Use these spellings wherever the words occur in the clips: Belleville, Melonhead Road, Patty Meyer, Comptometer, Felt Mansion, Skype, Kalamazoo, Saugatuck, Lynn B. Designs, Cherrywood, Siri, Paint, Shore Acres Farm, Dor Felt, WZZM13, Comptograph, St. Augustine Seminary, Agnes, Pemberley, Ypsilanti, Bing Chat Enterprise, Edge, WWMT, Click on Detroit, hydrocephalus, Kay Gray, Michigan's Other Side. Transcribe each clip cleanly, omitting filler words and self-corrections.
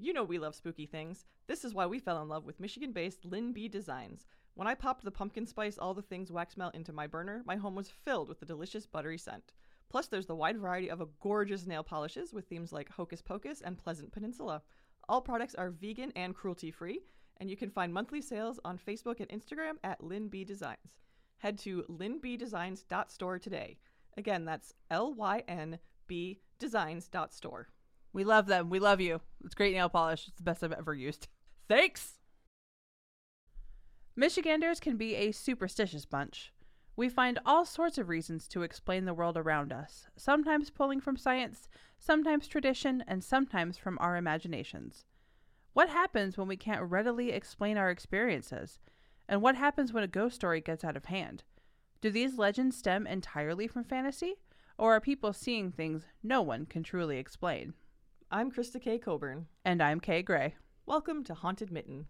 You know we love spooky things. This is why we fell in love with Michigan-based Lynn B. Designs. When I popped the pumpkin spice all the things wax melt into my burner, my home was filled with the delicious buttery scent. Plus, there's the wide variety of gorgeous nail polishes with themes like Hocus Pocus and Pleasant Peninsula. All products are vegan and cruelty-free, and you can find monthly sales on Facebook and Instagram at Lynn B. Designs. Head to lynnbdesigns.store today. Again, that's L-Y-N-B designs.store. We love them. We love you. It's great nail polish. It's the best I've ever used. Thanks! Michiganders can be a superstitious bunch. We find all sorts of reasons to explain the world around us, sometimes pulling from science, sometimes tradition, and sometimes from our imaginations. What happens when we can't readily explain our experiences? And what happens when a ghost story gets out of hand? Do these legends stem entirely from fantasy? Or are people seeing things no one can truly explain? I'm Krista K. Coburn. And I'm Kay Gray. Welcome to Haunted Mitten.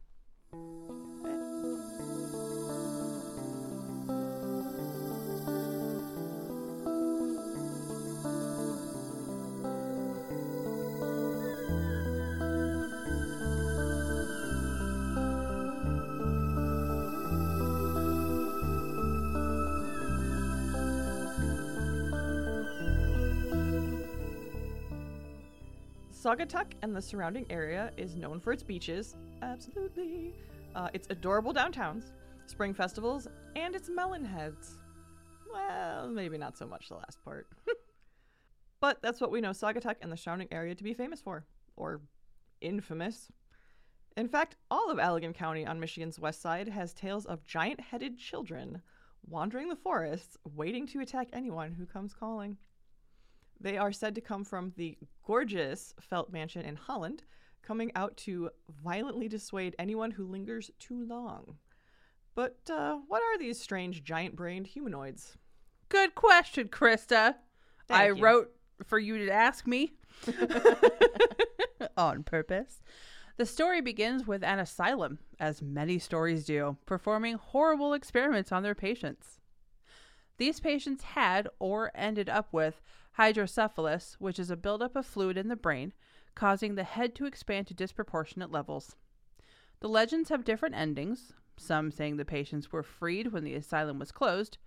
Saugatuck and the surrounding area is known for its beaches, absolutely, its adorable downtowns, spring festivals, and its melonheads. Well, maybe not so much the last part. But that's what we know Saugatuck and the surrounding area to be famous for, or infamous. In fact, all of Allegan County on Michigan's west side has tales of giant-headed children wandering the forests, waiting to attack anyone who comes calling. They are said to come from the gorgeous Felt Mansion in Holland, coming out to violently dissuade anyone who lingers too long. But what are these strange giant-brained humanoids? Good question, Krista. Thank you. Wrote for you to ask me on purpose. The story begins with an asylum, as many stories do, performing horrible experiments on their patients. These patients had or ended up with hydrocephalus, which is a buildup of fluid in the brain, causing the head to expand to disproportionate levels. The legends have different endings, some saying the patients were freed when the asylum was closed,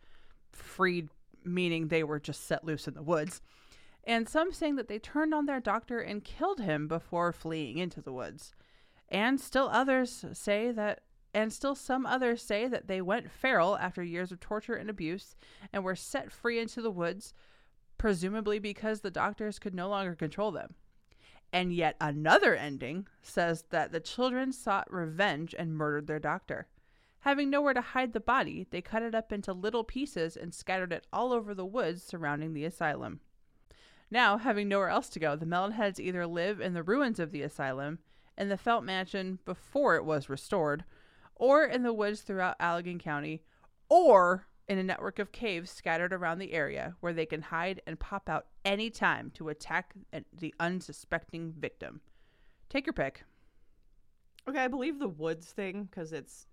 freed meaning they were just set loose in the woods, and some saying that they turned on their doctor and killed him before fleeing into the woods. And still some others say that they went feral after years of torture and abuse and were set free into the woods, presumably because the doctors could no longer control them. And yet another ending says that the children sought revenge and murdered their doctor. Having nowhere to hide the body, they cut it up into little pieces and scattered it all over the woods surrounding the asylum. Now, having nowhere else to go, the Melonheads either live in the ruins of the asylum, in the Felt Mansion before it was restored, or in the woods throughout Allegan County, or in a network of caves scattered around the area where they can hide and pop out any time to attack the unsuspecting victim. Take your pick. Okay, I believe the woods thing because it's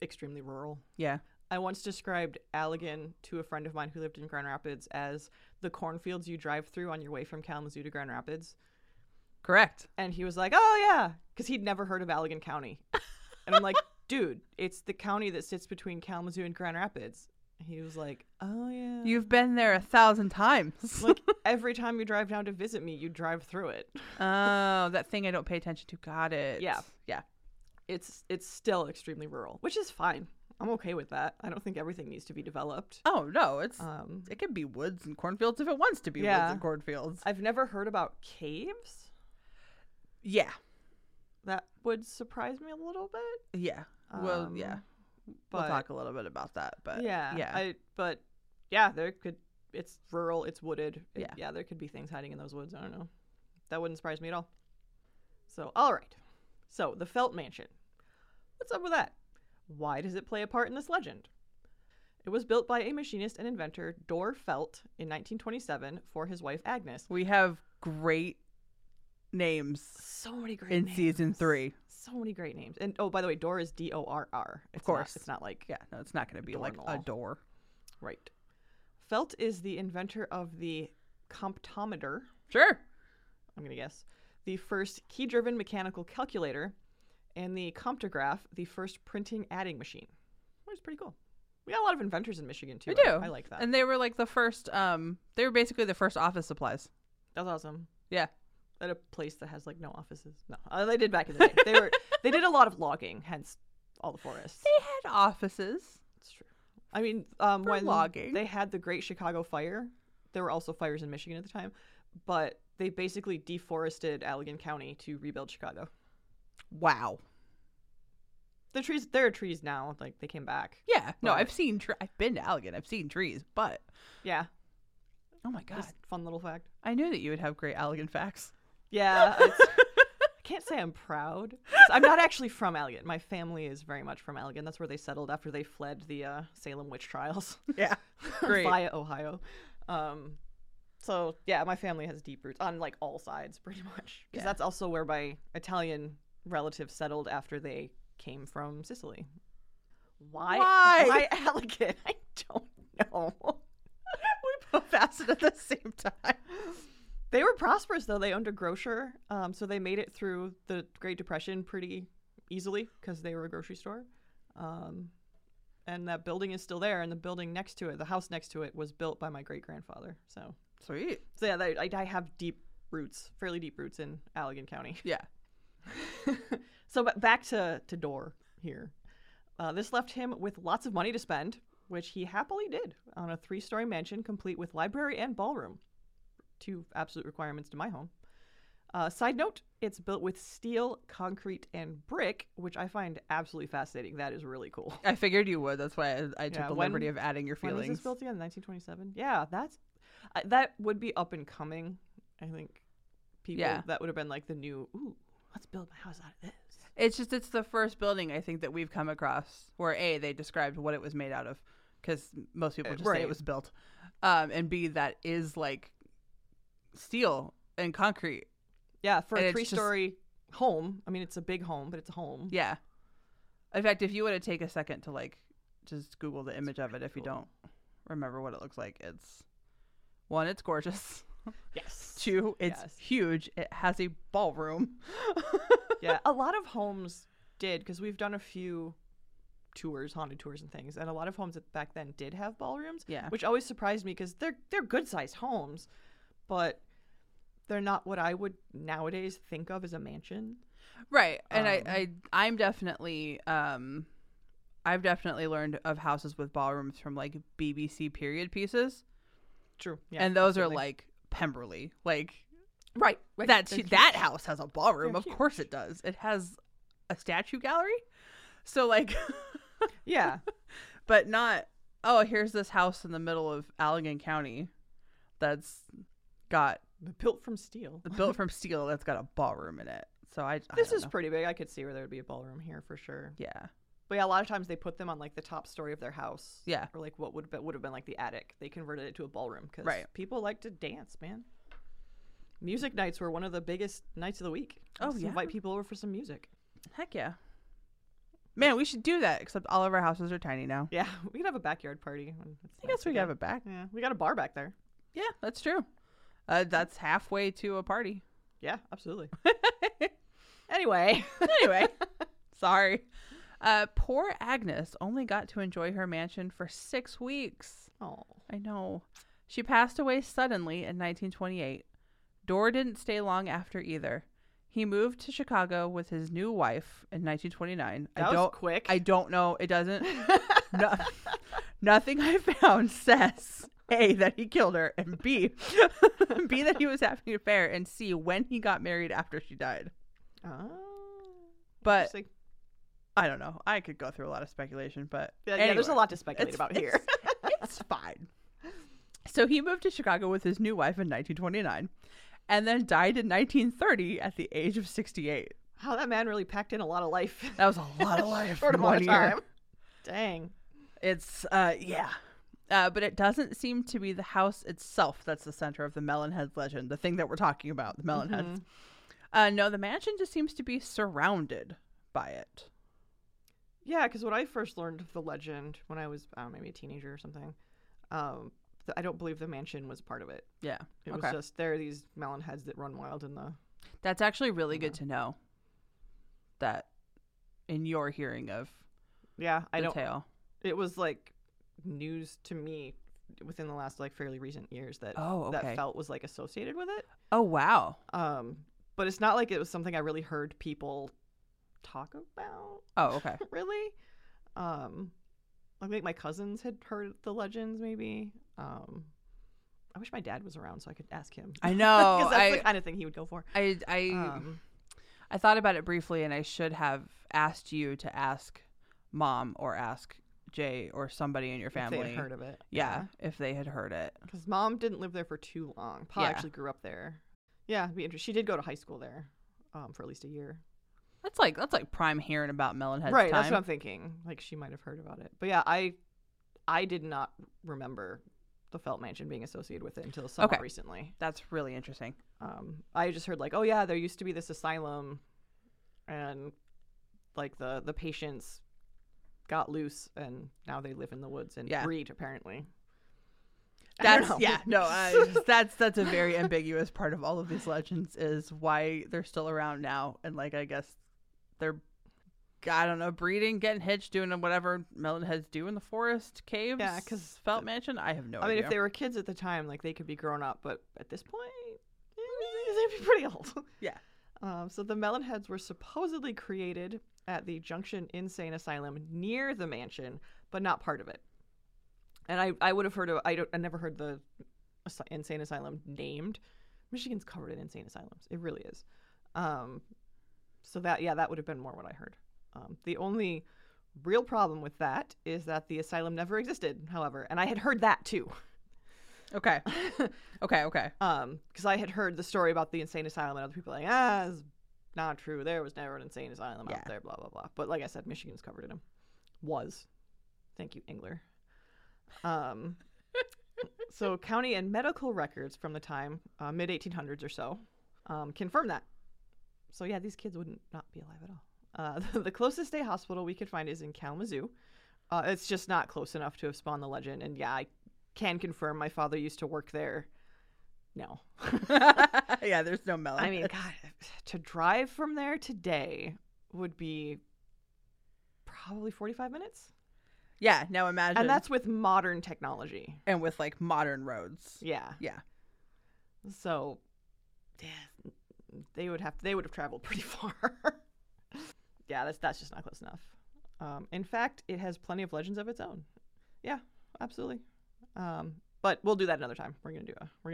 extremely rural. Yeah. I once described Allegan to a friend of mine who lived in Grand Rapids as the cornfields you drive through on your way from Kalamazoo to Grand Rapids. Correct. And he was like, oh, yeah, because he'd never heard of Allegan County. And I'm like, dude, it's the county that sits between Kalamazoo and Grand Rapids. He was like, oh, yeah. You've been there 1,000 times. Like, every time you drive down to visit me, you drive through it. Oh, that thing I don't pay attention to. Got it. Yeah. Yeah. It's still extremely rural, which is fine. I'm okay with that. I don't think everything needs to be developed. Oh, no. It can be woods and cornfields if it wants to be woods and cornfields. I've never heard about caves. Yeah. That would surprise me a little bit. Yeah. Well, yeah. We'll talk a little bit about that. But yeah. It's rural, it's wooded. Yeah, there could be things hiding in those woods. I don't know. That wouldn't surprise me at all. So, all right. So, the Felt Mansion. What's up with that? Why does it play a part in this legend? It was built by a machinist and inventor, Dor Felt, in 1927 for his wife, Agnes. We have great names. So many great names. In season 3. So many great names. And oh, by the way, Dor is D-O-R-R. Of course. It's not going to be like a door. Right. Felt is the inventor of the Comptometer. Sure. I'm going to guess. the first key-driven mechanical calculator, and the Comptograph, the first printing adding machine, which is pretty cool. We got a lot of inventors in Michigan, too. We do. I like that. And they were like the first, they were basically the first office supplies. That's awesome. Yeah. At a place that has like no offices. No, they did back in the day. They did a lot of logging, hence all the forests. They had offices. It's true. I mean, when logging. They had the Great Chicago Fire, there were also fires in Michigan at the time, but they basically deforested Allegan County to rebuild Chicago. Wow. The trees, there are trees now. Like they came back. Yeah. No, I've been to Allegan. I've seen trees, but yeah. Oh my god! Just fun little fact. I knew that you would have great Allegan facts. Yeah. I can't say I'm proud. I'm not actually from Allegan. My family is very much from Allegan. That's where they settled after they fled the Salem witch trials. Yeah. Great. Via Ohio. So yeah, my family has deep roots on like all sides, pretty much. Because that's also where my Italian relatives settled after they came from Sicily. Why Allegan? I don't know. We both fasted at the same time. They were prosperous though. They owned a grocer, so they made it through the Great Depression pretty easily because they were a grocery store. And that building is still there, and the building next to it, the house next to it, was built by my great-grandfather. So sweet. So yeah, I have fairly deep roots in Allegan County. Yeah. So back to Dor here. This left him with lots of money to spend, which he happily did, on a 3-story mansion complete with library and ballroom. 2 absolute requirements to my home. Side note, it's built with steel, concrete, and brick, which I find absolutely fascinating. That is really cool. I figured you would. That's why I took the liberty of adding your feelings. When was this built again? 1927? Yeah, that would be up and coming. I think people, that would have been like the new, ooh, let's build my house out of this. It's just, it's the first building, I think, that we've come across where A, they described what it was made out of, because most people just say it was built. And B, that is like steel and concrete. Yeah, for a 3-story home. I mean, it's a big home, but it's a home. Yeah. In fact, if you were to take a second to, like, just Google the image of it, if you don't remember what it looks like, it's, 1, it's gorgeous. Yes. 2, it's huge. It has a ballroom. Yeah, a lot of homes did, because we've done a few tours, haunted tours and things, and a lot of homes back then did have ballrooms, which always surprised me, because they're good-sized homes, but they're not what I would nowadays think of as a mansion. Right. And I've definitely learned of houses with ballrooms from like BBC period pieces. True. Yeah, and those are like Pemberley. Like, right. That house has a ballroom. Of course it does. It has a statue gallery. So like, yeah, but not, oh, here's this house in the middle of Allegan County. That's got built from steel that's got a ballroom in it. So I don't know. Pretty big. I could see where there would be a ballroom here for sure. Yeah. But yeah, a lot of times they put them on like the top story of their house. Yeah. Or like what would have been like the attic. They converted it to a ballroom because people like to dance, man. Music nights were one of the biggest nights of the week. Oh, yeah. Invite people over for some music. Heck yeah. Man, we should do that, except all of our houses are tiny now. Yeah. We could have a backyard party. I guess we could have it back. Yeah. We got a bar back there. Yeah, that's true. That's halfway to a party. Yeah, absolutely. Anyway. Sorry. Poor Agnes only got to enjoy her mansion for 6 weeks. Oh, I know. She passed away suddenly in 1928. Dor didn't stay long after either. He moved to Chicago with his new wife in 1929. That was quick. I don't know. It doesn't. Nothing I found says A, that he killed her, and B, that he was having an affair, and C, when he got married after she died. Oh. But I don't know. I could go through a lot of speculation, but anyway, there's a lot to speculate about here. It's fine. So he moved to Chicago with his new wife in 1929 and then died in 1930 at the age of 68. Wow, that man really packed in a lot of life. That was a lot of life. Short amount of time. Dang. It's, yeah. But it doesn't seem to be the house itself that's the center of the Melonhead legend, the thing that we're talking about, the Melonheads. Mm-hmm. No, the mansion just seems to be surrounded by it. Yeah, because when I first learned of the legend when I was, maybe a teenager or something, I don't believe the mansion was part of it. Yeah. It was just, there are these Melonheads that run wild in the That's actually really good to know that in your hearing of the tale. It was like news to me within the last like fairly recent years that that Felt was like associated with it. Oh, wow. But it's not like it was something I really heard people talk about. Oh, okay. Really? Like my cousins had heard the legends maybe. I wish my dad was around so I could ask him. I know. Because that's the kind of thing he would go for. I thought about it briefly, and I should have asked you to ask Mom or ask Jay or somebody in your family. If they had heard of it. Yeah, if they had heard it. Because Mom didn't live there for too long. Pa actually grew up there. Yeah, it'd be interesting. She did go to high school there for at least a year. That's like prime hearing about Melonhead's time. Right, that's what I'm thinking. Like, she might have heard about it. But yeah, I did not remember the Felt Mansion being associated with it until somewhat recently. That's really interesting. I just heard like, oh yeah, there used to be this asylum, and like the patients got loose and now they live in the woods and breed apparently. That's a very ambiguous part of all of these legends is why they're still around now, and like I guess they're breeding, getting hitched, doing whatever Melonheads do in the forest caves. Yeah, because Felt Mansion, I have no idea. I mean, if they were kids at the time, like they could be grown up, but at this point, they'd be pretty old. Yeah. So the Melonheads were supposedly created at the Junction Insane Asylum near the mansion, but not part of it. And I would have heard of. I never heard the insane asylum named. Michigan's covered in insane asylums. It really is. So that would have been more what I heard. The only real problem with that is that the asylum never existed, however. And I had heard that, too. Okay. Okay. Because I had heard the story about the insane asylum and other people like, it's not true. There was never an insane asylum out there, blah, blah, blah. But like I said, Michigan's covered in them. Was. Thank you, Engler. So county and medical records from the time, mid-1800s or so, confirm that. So, yeah, these kids wouldn't not be alive at all. The closest day hospital we could find is in Kalamazoo. It's just not close enough to have spawned the legend. And I can confirm my father used to work there. No. Yeah, there's no Melonheads. I mean, God, to drive from there today would be probably 45 minutes. Yeah, now imagine. And that's with modern technology. And with, like, modern roads. Yeah. Yeah. So, yeah, they would have traveled pretty far. Yeah, that's just not close enough. In fact, it has plenty of legends of its own. Yeah, absolutely. But we'll do that another time. We're gonna do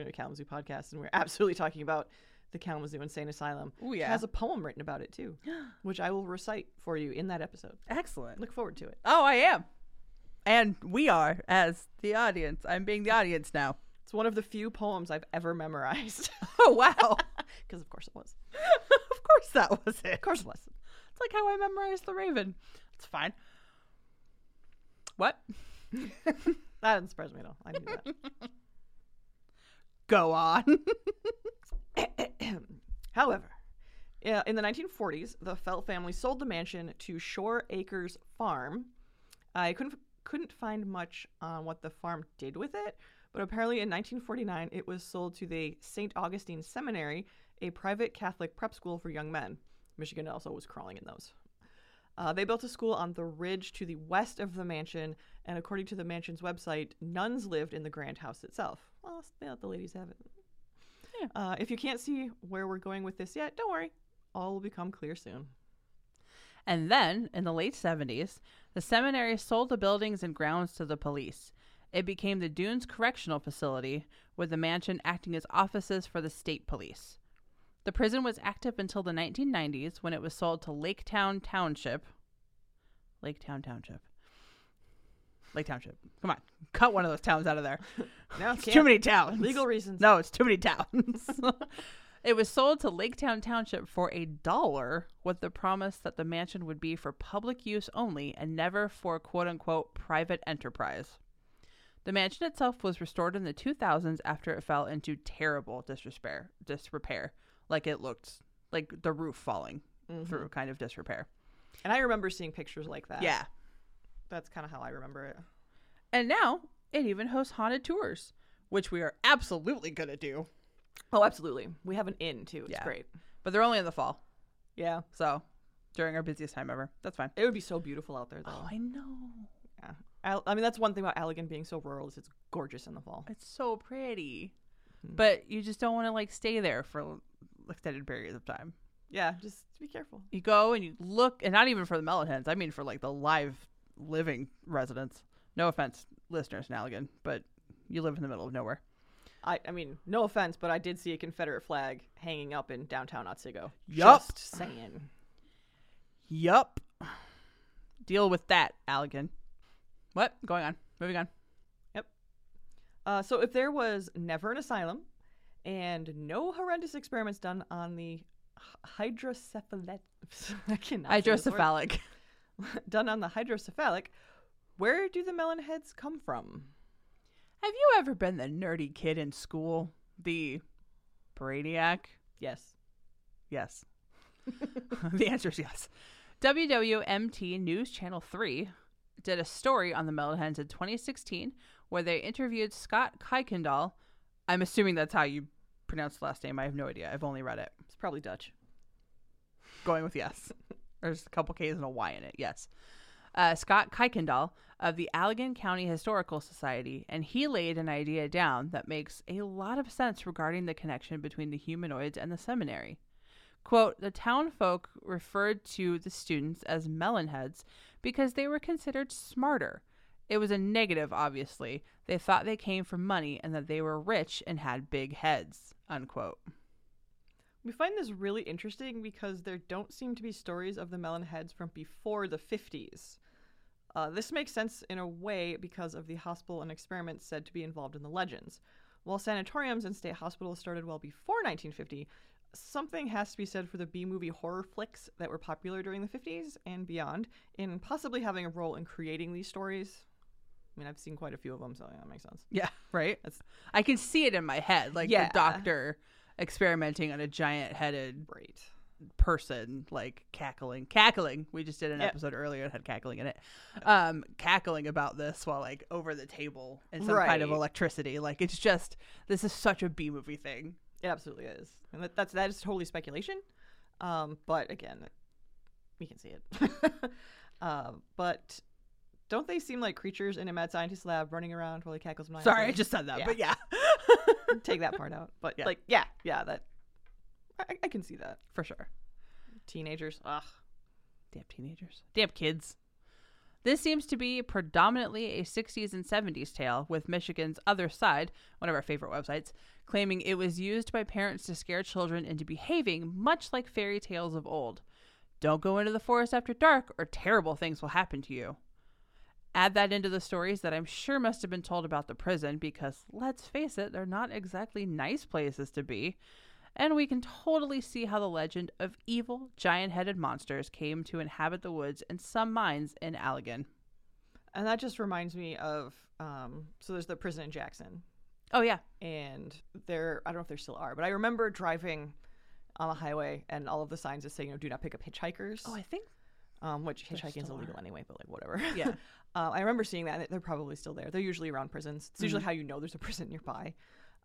a Kalamazoo podcast, and we're absolutely talking about the Kalamazoo Insane Asylum. Oh yeah, it has a poem written about it too, which I will recite for you in that episode. Excellent. Look forward to it. Oh, I am, and we are as the audience. I'm being the audience now. It's one of the few poems I've ever memorized. Oh wow! Because of course it was. Of course that was it. Of course it was. Like how I memorized the Raven. It's fine. What? That didn't surprise me at all. I knew that. Go on. However, in the 1940s, the Felt family sold the mansion to Shore Acres Farm. I couldn't find much on what the farm did with it, but apparently in 1949, it was sold to the St. Augustine Seminary, a private Catholic prep school for young men. Michigan also was crawling in those. They built a school on the ridge to the west of the mansion, and according to the mansion's website, nuns lived in the grand house itself. Well, they let the ladies have it. Yeah. If you can't see where we're going with this yet, don't worry. All will become clear soon. And then, in the late 70s, the seminary sold the buildings and grounds to the police. It became the Dunes Correctional Facility, with the mansion acting as offices for the state police. The prison was active until the 1990s when it was sold to Lake Town Township. Lake Township. Come on. Cut one of those towns out of there. No, it's too many towns. Legal reasons. No, it's too many towns. It was sold to Lake Town Township for $1 with the promise that the mansion would be for public use only and never for quote-unquote private enterprise. The mansion itself was restored in the 2000s after it fell into terrible disrepair. Like it looked like the roof falling through kind of disrepair. And I remember seeing pictures like that. Yeah. That's kind of how I remember it. And now it even hosts haunted tours, which we are absolutely going to do. Oh, absolutely. We have an inn, too. It's great. But they're only in the fall. Yeah. So during our busiest time ever. That's fine. It would be so beautiful out there, though. Oh, I know. Yeah. I mean, that's one thing about Allegan being so rural is it's gorgeous in the fall. It's so pretty. Mm-hmm. But you just don't want to, like, stay there for extended periods of time. Yeah, just be careful. You go and you look, and not even for the Melonheads. I mean for, like, the live living residents. No offense, listeners in Allegan, but you live in the middle of nowhere. I mean, no offense, but I did see a Confederate flag hanging up in downtown Otsego. Yup. Just saying. Yup. Deal with that, Allegan. What? Going on. Moving on. Yep. So if there was never an asylum and no horrendous experiments done on the hydrocephalic done on the hydrocephalic, where do the Melonheads come from? Have you ever been the nerdy kid in school? The brainiac? Yes. Yes. The answer is yes. WWMT News Channel 3 did a story on the Melonheads in 2016 where they interviewed Scott Kuykendall. I'm assuming that's how you pronounce the last name. I have no idea. I've only read it. It's probably Dutch. Going with yes. There's a couple K's and a Y in it. Yes. Scott Kuykendall of the Allegan County Historical Society, and he laid an idea down that makes a lot of sense regarding the connection between the humanoids and the seminary. Quote, the town folk referred to the students as melonheads because they were considered smarter. It was a negative, obviously. They thought they came from money and that they were rich and had big heads, unquote. We find this really interesting because there don't seem to be stories of the Melonheads from before the 50s. This makes sense in a way because of the hospital and experiments said to be involved in the legends. While sanatoriums and state hospitals started well before 1950, something has to be said for the B-movie horror flicks that were popular during the 50s and beyond in possibly having a role in creating these stories. I mean, I've seen quite a few of them, so yeah, that makes sense. Yeah, right? I can see it in my head, like yeah. The doctor experimenting on a giant-headed right. person, like cackling. We just did an episode earlier that had cackling in it. Cackling about this while like over the table and some kind of electricity. Like it's just, this is such a B-movie thing. It absolutely is. And that is totally speculation. But again, we can see it. But don't they seem like creatures in a mad scientist lab running around while he cackles? Sorry, I just said that, but yeah. Take that part out. But like, yeah, that I can see that for sure. Teenagers. Ugh. Damn teenagers. Damn kids. This seems to be predominantly a 60s and 70s tale, with Michigan's Other Side, one of our favorite websites, claiming it was used by parents to scare children into behaving much like fairy tales of old. Don't go into the forest after dark or terrible things will happen to you. Add that into the stories that I'm sure must have been told about the prison because, let's face it, they're not exactly nice places to be. And we can totally see how the legend of evil, giant-headed monsters came to inhabit the woods and some mines in Allegan. And that just reminds me of, so there's the prison in Jackson. Oh, yeah. And I don't know if there still are, but I remember driving on a highway and all of the signs that say, you know, do not pick up hitchhikers. Oh, I think. Which hitchhiking is illegal anyway, but like whatever. Yeah. I remember seeing that. And they're probably still there. They're usually around prisons. It's usually how you know there's a prison nearby.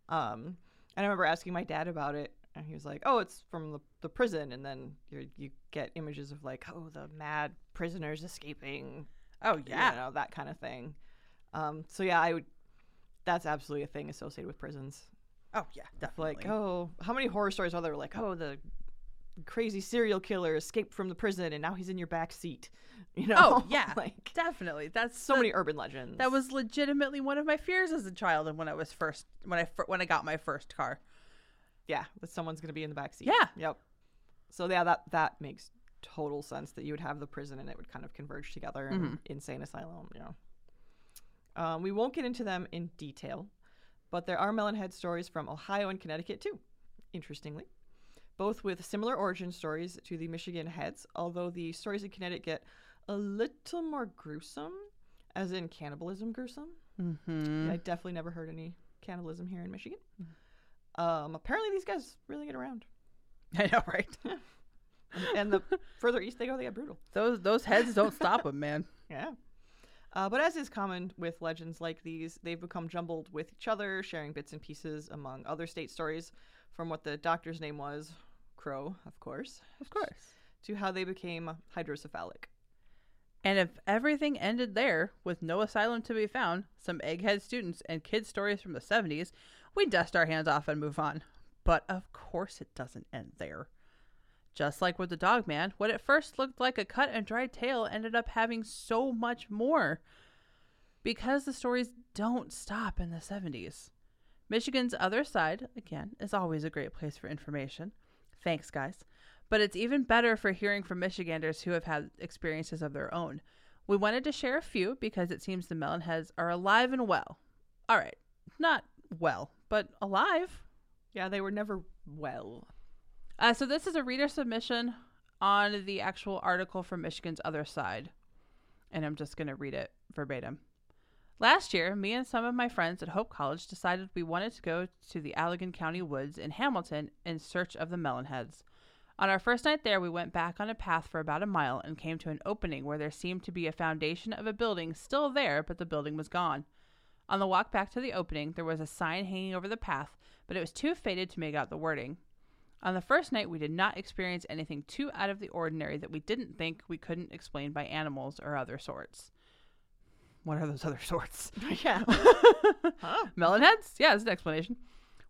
And I remember asking my dad about it, and he was like, oh, it's from the prison. And then you get images of like, oh, the mad prisoners escaping. Oh, yeah. You know, that kind of thing. So, yeah, that's absolutely a thing associated with prisons. Oh, yeah, definitely. Like, oh, how many horror stories are there? Like, oh, the crazy serial killer escaped from the prison and now he's in your back seat, you know? Oh, yeah. Like, definitely. That's so many urban legends. That was legitimately one of my fears as a child, and when I got my first car, yeah, that someone's gonna be in the back seat. Yeah. Yep. So yeah, that makes total sense that you would have the prison and it would kind of converge together in insane asylum, you know. We won't get into them in detail, but there are Melonhead stories from Ohio and Connecticut too, interestingly, both with similar origin stories to the Michigan heads, although the stories in Connecticut get a little more gruesome, as in cannibalism gruesome. Mm-hmm. I definitely never heard any cannibalism here in Michigan. Apparently these guys really get around. I know, right? Yeah. And the further east they go, they get brutal. Those heads don't stop them, man. Yeah. But as is common with legends like these, they've become jumbled with each other, sharing bits and pieces among other state stories from what the doctor's name was, crow, of course. Of course. To how they became hydrocephalic. And if everything ended there, with no asylum to be found, some egghead students, and kids' stories from the 70s, we dust our hands off and move on. But of course it doesn't end there. Just like with the dog man, what at first looked like a cut and dried tale ended up having so much more. Because the stories don't stop in the 70s. Michigan's Other Side, again, is always a great place for information. Thanks, guys. But it's even better for hearing from Michiganders who have had experiences of their own. We wanted to share a few because it seems the Melonheads are alive and well. All right, not well, but alive. Yeah, they were never well. So this is a reader submission on the actual article from Michigan's Other Side. And I'm just going to read it verbatim. Last year, me and some of my friends at Hope College decided we wanted to go to the Allegan County woods in Hamilton in search of the Melonheads. On our first night there, we went back on a path for about a mile and came to an opening where there seemed to be a foundation of a building still there, but the building was gone. On the walk back to the opening, there was a sign hanging over the path, but it was too faded to make out the wording. On the first night, we did not experience anything too out of the ordinary that we didn't think we couldn't explain by animals or other sorts. What are those other sorts? Yeah. Huh? Melonheads? Yeah, that's an explanation.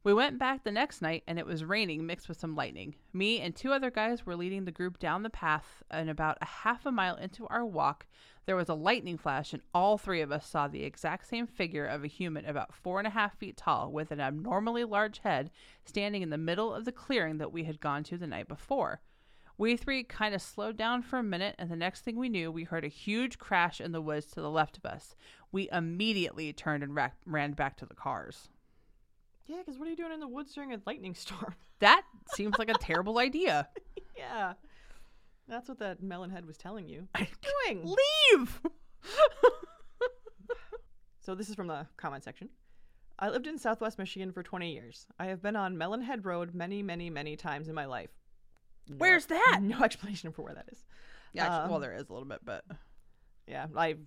We went back the next night, and it was raining mixed with some lightning. Me and two other guys were leading the group down the path, and about a half a mile into our walk, there was a lightning flash, and all three of us saw the exact same figure of a human about 4.5 feet tall with an abnormally large head standing in the middle of the clearing that we had gone to the night before. We three kind of slowed down for a minute, and the next thing we knew, we heard a huge crash in the woods to the left of us. We immediately turned and ran back to the cars. Yeah, because what are you doing in the woods during a lightning storm? That seems like a terrible idea. Yeah. That's what that melonhead was telling you. What are you doing? Leave! So this is from the comment section. I lived in Southwest Michigan for 20 years. I have been on Melonhead Road many, many, many times in my life. Where's that? No explanation for where that is. Yeah, actually, well, there is a little bit, but... Yeah, I've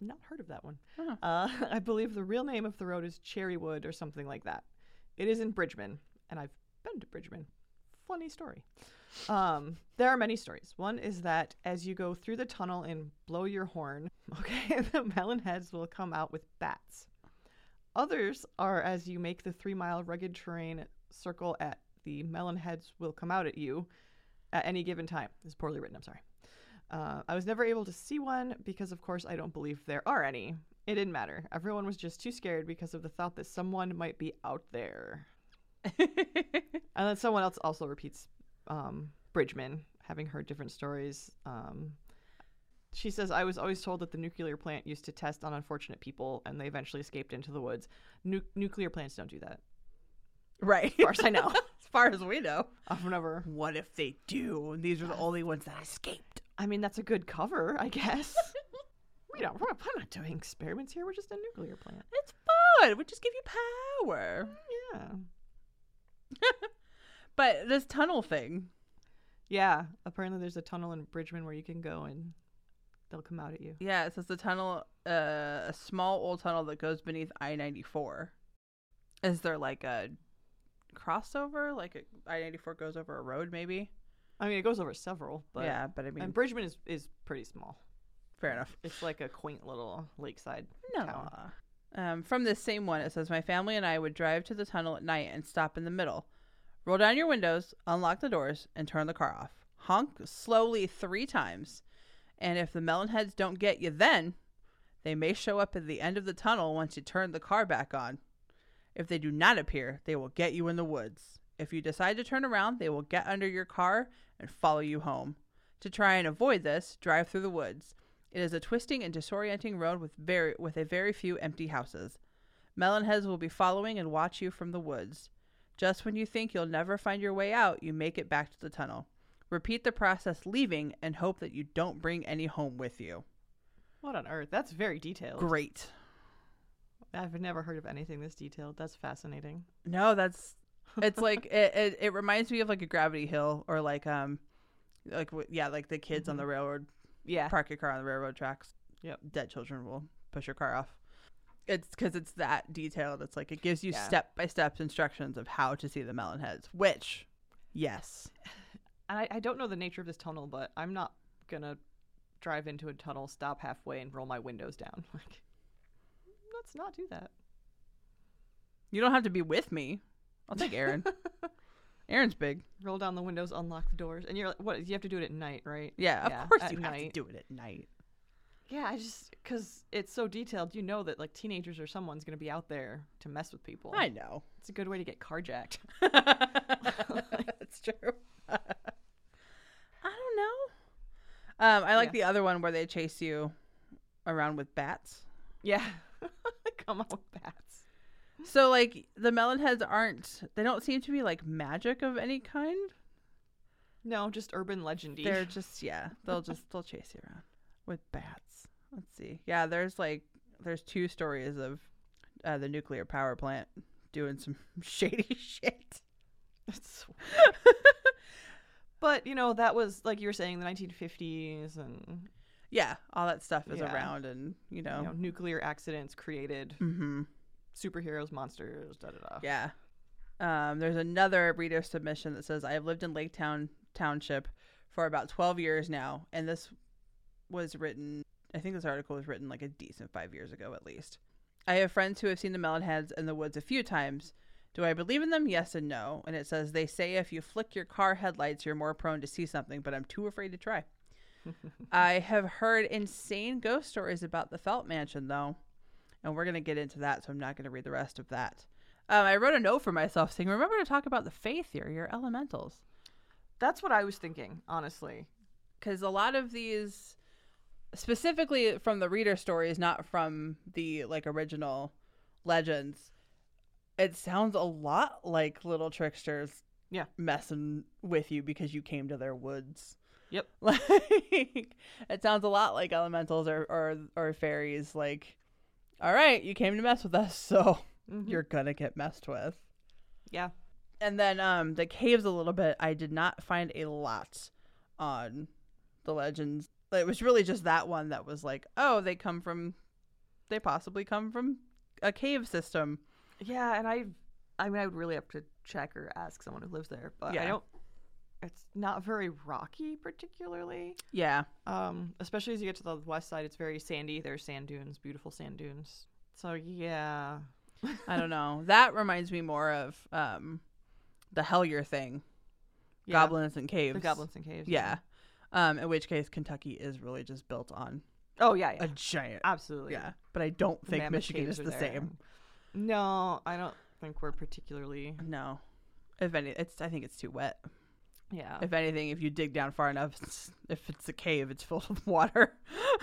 not heard of that one. Huh. I believe the real name of the road is Cherrywood or something like that. It is in Bridgman, and I've been to Bridgman. Funny story. There are many stories. One is that as you go through the tunnel and blow your horn, okay, the melonheads will come out with bats. Others are as you make the 3-mile rugged terrain circle at the melonheads will come out at you at any given time. It's poorly written, I'm sorry. I was never able to see one because, of course, I don't believe there are any. It didn't matter. Everyone was just too scared because of the thought that someone might be out there. And then someone else also repeats Bridgman, having heard different stories. She says, I was always told that the nuclear plant used to test on unfortunate people, and they eventually escaped into the woods. Nuclear plants don't do that. Right. As far as I know. As far as we know. I've never. What if they do? And these are the only ones that escaped. I mean, that's a good cover, I guess. I'm not doing experiments here. We're just a nuclear plant. It's fun. We just give you power. Yeah. But this tunnel thing. Yeah. Apparently there's a tunnel in Bridgman where you can go and they'll come out at you. Yeah. It says the tunnel, a small old tunnel that goes beneath I-94. Is there like a crossover? Like I-94 goes over a road maybe? I mean, it goes over several, but yeah, but I mean, and Bridgman is pretty small. Fair enough. It's like a quaint little lakeside town. From this same one, it says, my family and I would drive to the tunnel at night and stop in the middle. Roll down your windows, unlock the doors, and turn the car off. Honk slowly 3 times. And if the melonheads don't get you then, they may show up at the end of the tunnel once you turn the car back on. If they do not appear, they will get you in the woods. If you decide to turn around, they will get under your car and follow you home. To try and avoid this, drive through the woods. It is a twisting and disorienting road with a very few empty houses. Melonheads will be following and watch you from the woods. Just when you think you'll never find your way out, you make it back to the tunnel. Repeat the process leaving and hope that you don't bring any home with you. What on earth? That's very detailed. Great. I've never heard of anything this detailed. That's fascinating. No, that's... It's like it reminds me of like a Gravity Hill or like the kids on the railroad. Yeah, park your car on the railroad tracks. Yep, dead children will push your car off. It's because it's that detailed. It's like it gives you step by step instructions of how to see the melonheads, which Yes. And I don't know the nature of this tunnel, but I'm not going to drive into a tunnel, stop halfway, and roll my windows down. Like, let's not do that. You don't have to be with me. I'll take Aaron. Aaron's big. Roll down the windows, unlock the doors. And you're like, what? You have to do it at night, right? Yeah, of course you have to do it at night. Yeah, I just, because it's so detailed, you know that, like, teenagers or someone's going to be out there to mess with people. I know. It's a good way to get carjacked. That's true. I don't know. I like the other one where they chase you around with bats. Yeah. Come on with bats. So, like, the Melonheads they don't seem to be, like, magic of any kind. No, just urban legendy. They're just, they'll chase you around. With bats. Let's see. Yeah, there's two stories of the nuclear power plant doing some shady shit. That's But, that was, like you were saying, the 1950s and... Yeah, all that stuff is around and, nuclear accidents created superheroes, monsters, da-da-da. Yeah. There's another reader submission that says, I have lived in Lake Town Township for about 12 years now, and this... this article was written like a decent 5 years ago at least. I have friends who have seen the Melonheads in the woods a few times. Do I believe in them? Yes and no. And it says, they say if you flick your car headlights, you're more prone to see something, but I'm too afraid to try. I have heard insane ghost stories about the Felt Mansion, though. And we're going to get into that, so I'm not going to read the rest of that. I wrote a note for myself saying, remember to talk about the Fae theory, your elementals. That's what I was thinking, honestly. Because a lot of these... Specifically from the reader stories, not from the original legends, it sounds a lot like little tricksters messing with you because you came to their woods. Yep. It sounds a lot like elementals or fairies, like, all right, you came to mess with us, so you're gonna get messed with. Yeah. And then the caves a little bit, I did not find a lot on the legends. It was really just that one that was like, oh, they possibly come from a cave system. Yeah, and I would really have to check or ask someone who lives there, but it's not very rocky particularly. Yeah. Especially as you get to the west side, it's very sandy. There's sand dunes, beautiful sand dunes. So, yeah. I don't know. That reminds me more of the Hellier thing. Yeah. Goblins and caves. The goblins and caves. Yeah. In which case, Kentucky is really just built on a giant. Absolutely. Yeah. But I don't think Michigan is the same. No, I don't think we're particularly. No. I think it's too wet. Yeah. If anything, if you dig down far enough, if it's a cave, it's filled with water.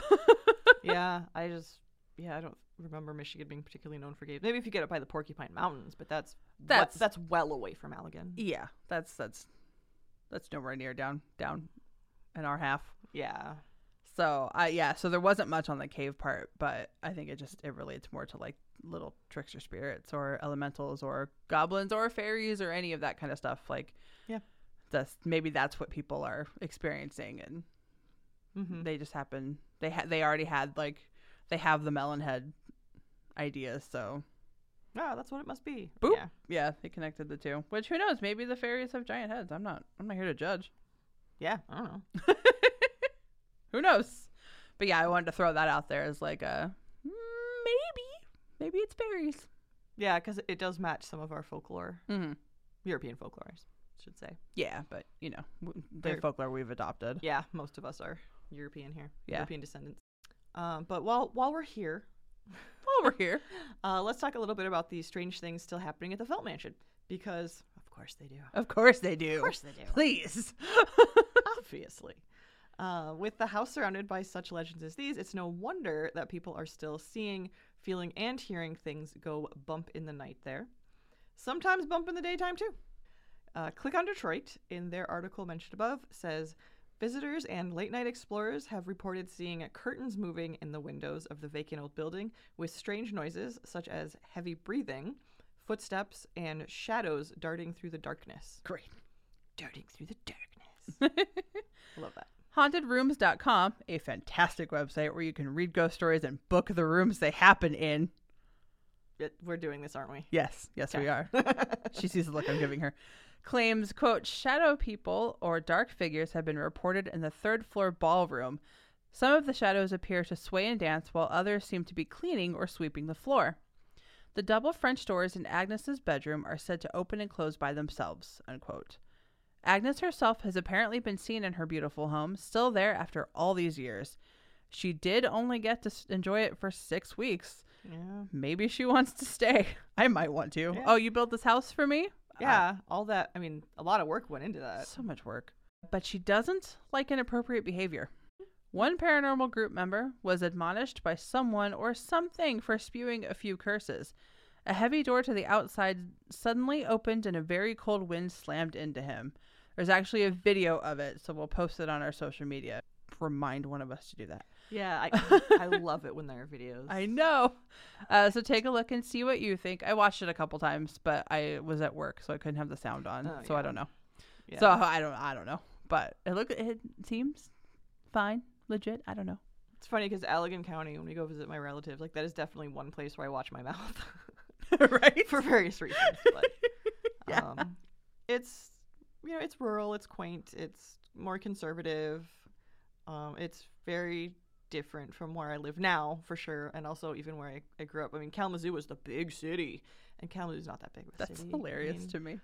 I don't remember Michigan being particularly known for caves. Maybe if you get up by the Porcupine Mountains, but that's well away from Allegan. Yeah. That's nowhere near down. An hour and a half. Yeah. So, so there wasn't much on the cave part, but I think it relates more to, like, little trickster spirits or elementals or goblins or fairies or any of that kind of stuff. Like, yeah, maybe that's what people are experiencing, and they just happen. They already had, like, they have the Melonhead idea, so. Oh, that's what it must be. Boop. Yeah, they connected the two. Which, who knows? Maybe the fairies have giant heads. I'm not here to judge. Yeah, I don't know. Who knows? But yeah, I wanted to throw that out there as like a maybe it's fairies. Yeah, because it does match some of our folklore, European folklore, I should say. Yeah, but the folklore we've adopted. Yeah, most of us are European here. Yeah. European descendants. But while we're here, let's talk a little bit about these strange things still happening at the Felt Mansion, because of course they do. Please. Obviously. With the house surrounded by such legends as these, it's no wonder that people are still seeing, feeling, and hearing things go bump in the night there. Sometimes bump in the daytime, too. Click on Detroit, in their article mentioned above, says, visitors and late-night explorers have reported seeing curtains moving in the windows of the vacant old building with strange noises such as heavy breathing, footsteps, and shadows darting through the darkness. Great. Darting through the darkness. I love that. Hauntedrooms.com, a fantastic website where you can read ghost stories and book the rooms they happen in. We're doing this, aren't we? Yes. Yes, okay. We are. She sees the look I'm giving her. claims, quote, shadow people or dark figures have been reported in the third floor ballroom. Some of the shadows appear to sway and dance while others seem to be cleaning or sweeping the floor. The double French doors in Agnes's bedroom are said to open and close by themselves, unquote. Agnes herself has apparently been seen in her beautiful home, still there after all these years. She did only get to enjoy it for 6 weeks. Yeah. Maybe she wants to stay. I might want to. Yeah. Oh, you built this house for me? Yeah, all that. I mean, a lot of work went into that. So much work. But she doesn't like inappropriate behavior. One paranormal group member was admonished by someone or something for spewing a few curses. A heavy door to the outside suddenly opened and a very cold wind slammed into him. There's actually a video of it, so we'll post it on our social media. Remind one of us to do that. Yeah, I love it when there are videos. I know. So take a look and see what you think. I watched it a couple times, but I was at work, so I couldn't have the sound on. Oh, so yeah. I don't know. Yeah. So I don't know. But it seems fine, legit. I don't know. It's funny because Allegan County, when we go visit my relatives, like that is definitely one place where I watch my mouth, right? For various reasons. But yeah. It's it's rural, it's quaint, it's more conservative. It's very different from where I live now, for sure, and also even where I grew up. I mean, Kalamazoo was the big city, and Kalamazoo's not that big of a city. That's hilarious to me.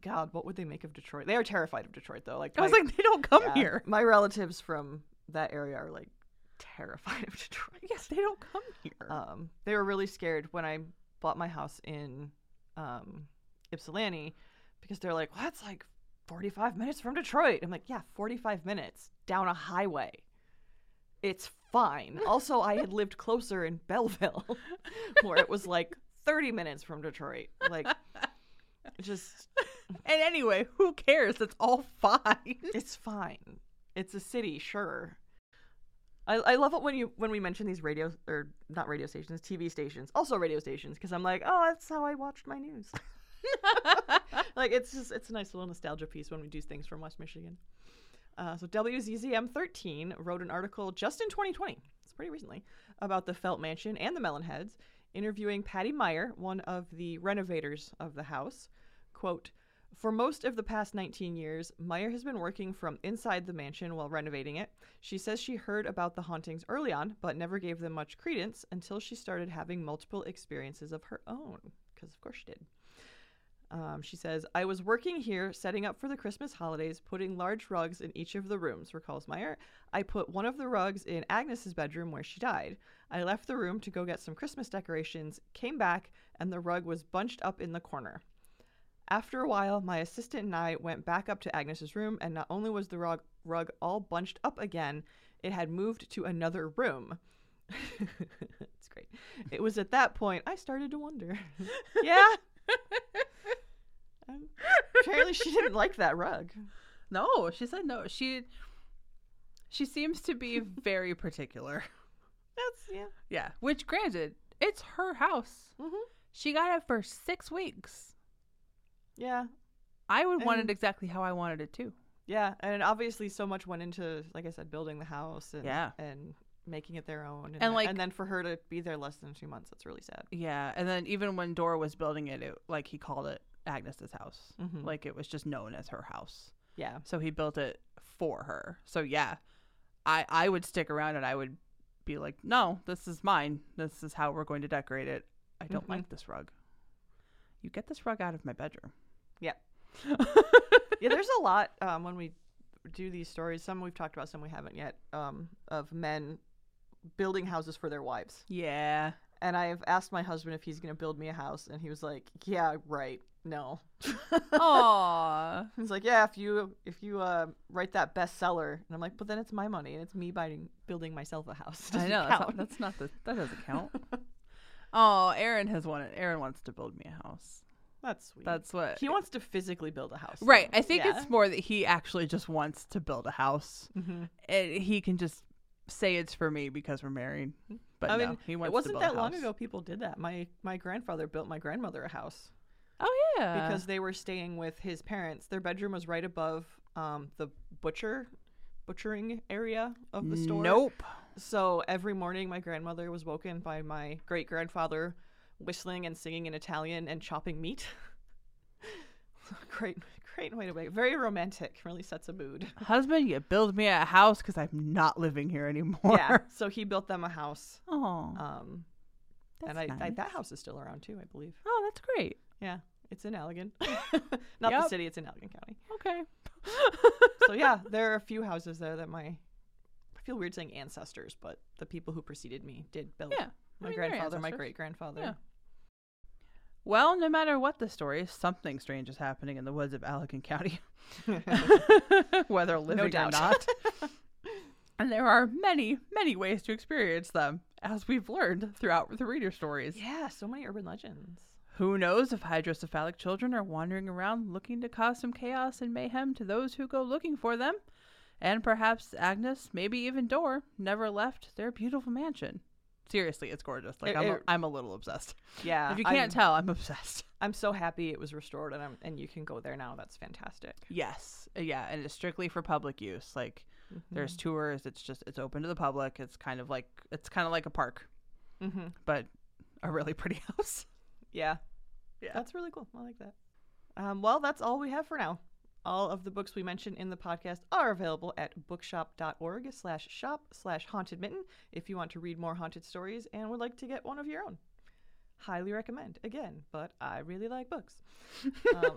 God, what would they make of Detroit? They are terrified of Detroit, though. Like I was like, they don't come here. My relatives from that area are, like, terrified of Detroit. Yes, they don't come here. They were really scared when I bought my house in Ypsilanti, because they're like, well, that's, like, 45 minutes from Detroit. I'm like, yeah, 45 minutes down a highway. It's fine. Also, I had lived closer in Belleville, where it was like 30 minutes from Detroit. Like, just. And anyway, who cares? It's all fine. It's fine. It's a city, sure. I love it when we mention these TV stations, also radio stations, because I'm like, oh, that's how I watched my news. Like, it's a nice little nostalgia piece when we do things from West Michigan. So WZZM13 wrote an article just in 2020, it's pretty recently, about the Felt Mansion and the Melonheads, interviewing Patty Meyer, one of the renovators of the house. Quote, for most of the past 19 years, Meyer has been working from inside the mansion while renovating it. She says she heard about the hauntings early on, but never gave them much credence until she started having multiple experiences of her own, because of course she did. She says, I was working here, setting up for the Christmas holidays, putting large rugs in each of the rooms, recalls Meyer. I put one of the rugs in Agnes's bedroom where she died. I left the room to go get some Christmas decorations, came back, and the rug was bunched up in the corner. After a while, my assistant and I went back up to Agnes's room, and not only was the rug all bunched up again, it had moved to another room. It's great. It was at that point I started to wonder. Yeah. Apparently she didn't like that rug. No, she said no. She seems to be very particular. That's yeah. Which, granted, it's her house. Mm-hmm. She got it for 6 weeks. Yeah, I would want it exactly how I wanted it too. Yeah, and obviously so much went into, like I said, building the house and making it their own, and then for her to be there less than 2 months, that's really sad. Yeah, and then even when Dor was building it, like he called it Agnes's house. Mm-hmm. Like it was just known as her house. Yeah. So he built it for her. So yeah, I would stick around and I would be like, no, this is mine. This is how we're going to decorate it. I don't like this rug. You get this rug out of my bedroom. Yeah. Yeah. There's a lot when we do these stories. Some we've talked about, some we haven't yet. Of men building houses for their wives. Yeah. And I've asked my husband if he's going to build me a house. And he was like, yeah, right. No. Aww. He's like, yeah, if you write that bestseller. And I'm like, but then it's my money. And it's me building myself a house. I know. That doesn't count. Oh, Aaron has won it. Aaron wants to build me a house. That's sweet. That's what. He wants to physically build a house. Right. Though. I think it's more that he actually just wants to build a house. Mm-hmm. And he can just say it's for me because we're married. But I mean, it wasn't that long ago people did that. My grandfather built my grandmother a house. Oh yeah, because they were staying with his parents. Their bedroom was right above the butchering area of the store. Nope. So every morning my grandmother was woken by my great grandfather whistling and singing in Italian and chopping meat. Great way to wake. Very romantic. Really sets a mood. Husband, you build me a house because I'm not living here anymore. Yeah. So he built them a house. Oh. And nice. That house is still around too, I believe. Oh, that's great. Yeah. It's in Allegan. Not the city, it's in Allegan County. Okay. So yeah, there are a few houses there that I feel weird saying ancestors, but the people who preceded me did build. Yeah. My grandfather, my great-grandfather. Yeah. Well, no matter what the story, something strange is happening in the woods of Allegan County, whether living or not. And there are many, many ways to experience them, as we've learned throughout the reader stories. Yeah, so many urban legends. Who knows if hydrocephalic children are wandering around looking to cause some chaos and mayhem to those who go looking for them. And perhaps Agnes, maybe even Dor, never left their beautiful mansion. Seriously, it's gorgeous. Like I'm a little obsessed. Yeah. If you can't tell, I'm obsessed. I'm so happy it was restored and you can go there now. That's fantastic. Yes. Yeah. And it's strictly for public use. Like there's tours. It's open to the public. It's kind of like a park, but a really pretty house. Yeah. Yeah. That's really cool. I like that. Well, that's all we have for now. All of the books we mentioned in the podcast are available at bookshop.org/shop/hauntedmitten if you want to read more haunted stories and would like to get one of your own. Highly recommend, again, but I really like books.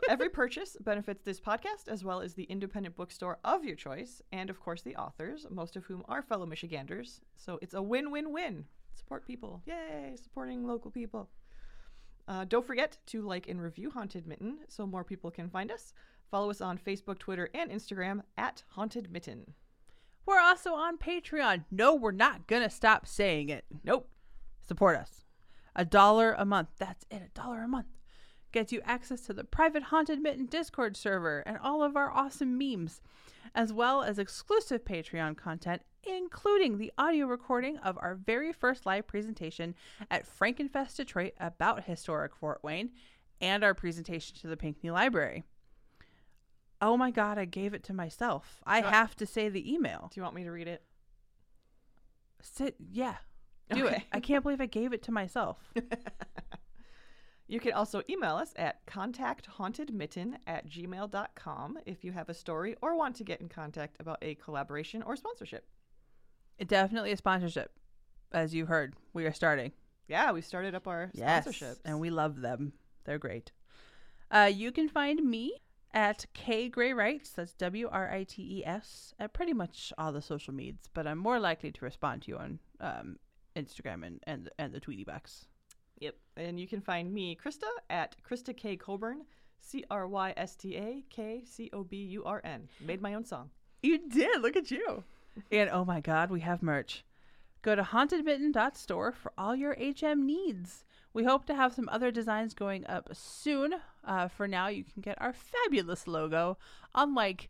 Every purchase benefits this podcast as well as the independent bookstore of your choice and, of course, the authors, most of whom are fellow Michiganders. So it's a win-win-win. Support people. Yay, supporting local people. Don't forget to like and review Haunted Mitten so more people can find us. Follow us on Facebook, Twitter, and Instagram at Haunted Mitten. We're also on Patreon. No, we're not going to stop saying it. Nope. Support us. $1 a month. That's it. $1 a month. Gets you access to the private Haunted Mitten Discord server and all of our awesome memes, as well as exclusive Patreon content, including the audio recording of our very first live presentation at Frankenfest Detroit about historic Fort Wayne and our presentation to the Pinckney Library. Oh my God, I gave it to myself. I have to say the email. Do you want me to read it? Do it. I can't believe I gave it to myself. You can also email us at contacthauntedmitten@gmail.com if you have a story or want to get in contact about a collaboration or sponsorship. Definitely a sponsorship. As you heard, we are starting. Yeah, we started up our sponsorships. Yes, and we love them. They're great. You can find me at K Gray Writes, that's WRITES, at pretty much all the social medias, but I'm more likely to respond to you on Instagram and the Tweety Box. Yep. And you can find me, Krista, at Krista K Coburn, CrystakKcoburn. Made my own song. You did. Look at you. And oh my God, we have merch. Go to hauntedmitten.store for all your HM needs. We hope to have some other designs going up soon. For now, you can get our fabulous logo on like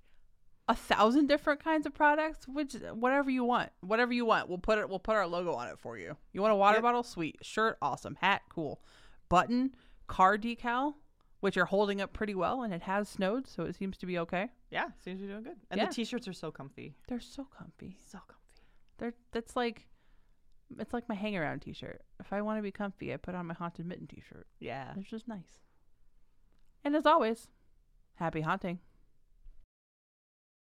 1,000 different kinds of products, which whatever you want, we'll put our logo on it for you. You want a water bottle? Sweet. Shirt? Awesome. Hat? Cool. Button? Car decal? Which are holding up pretty well, and it has snowed, so it seems to be okay. Yeah, seems to be doing good. And the t-shirts are so comfy. They're so comfy. So comfy. It's like my hang-around t-shirt. If I want to be comfy, I put on my Haunted Mitten t-shirt. Yeah. It's just nice. And as always, happy haunting.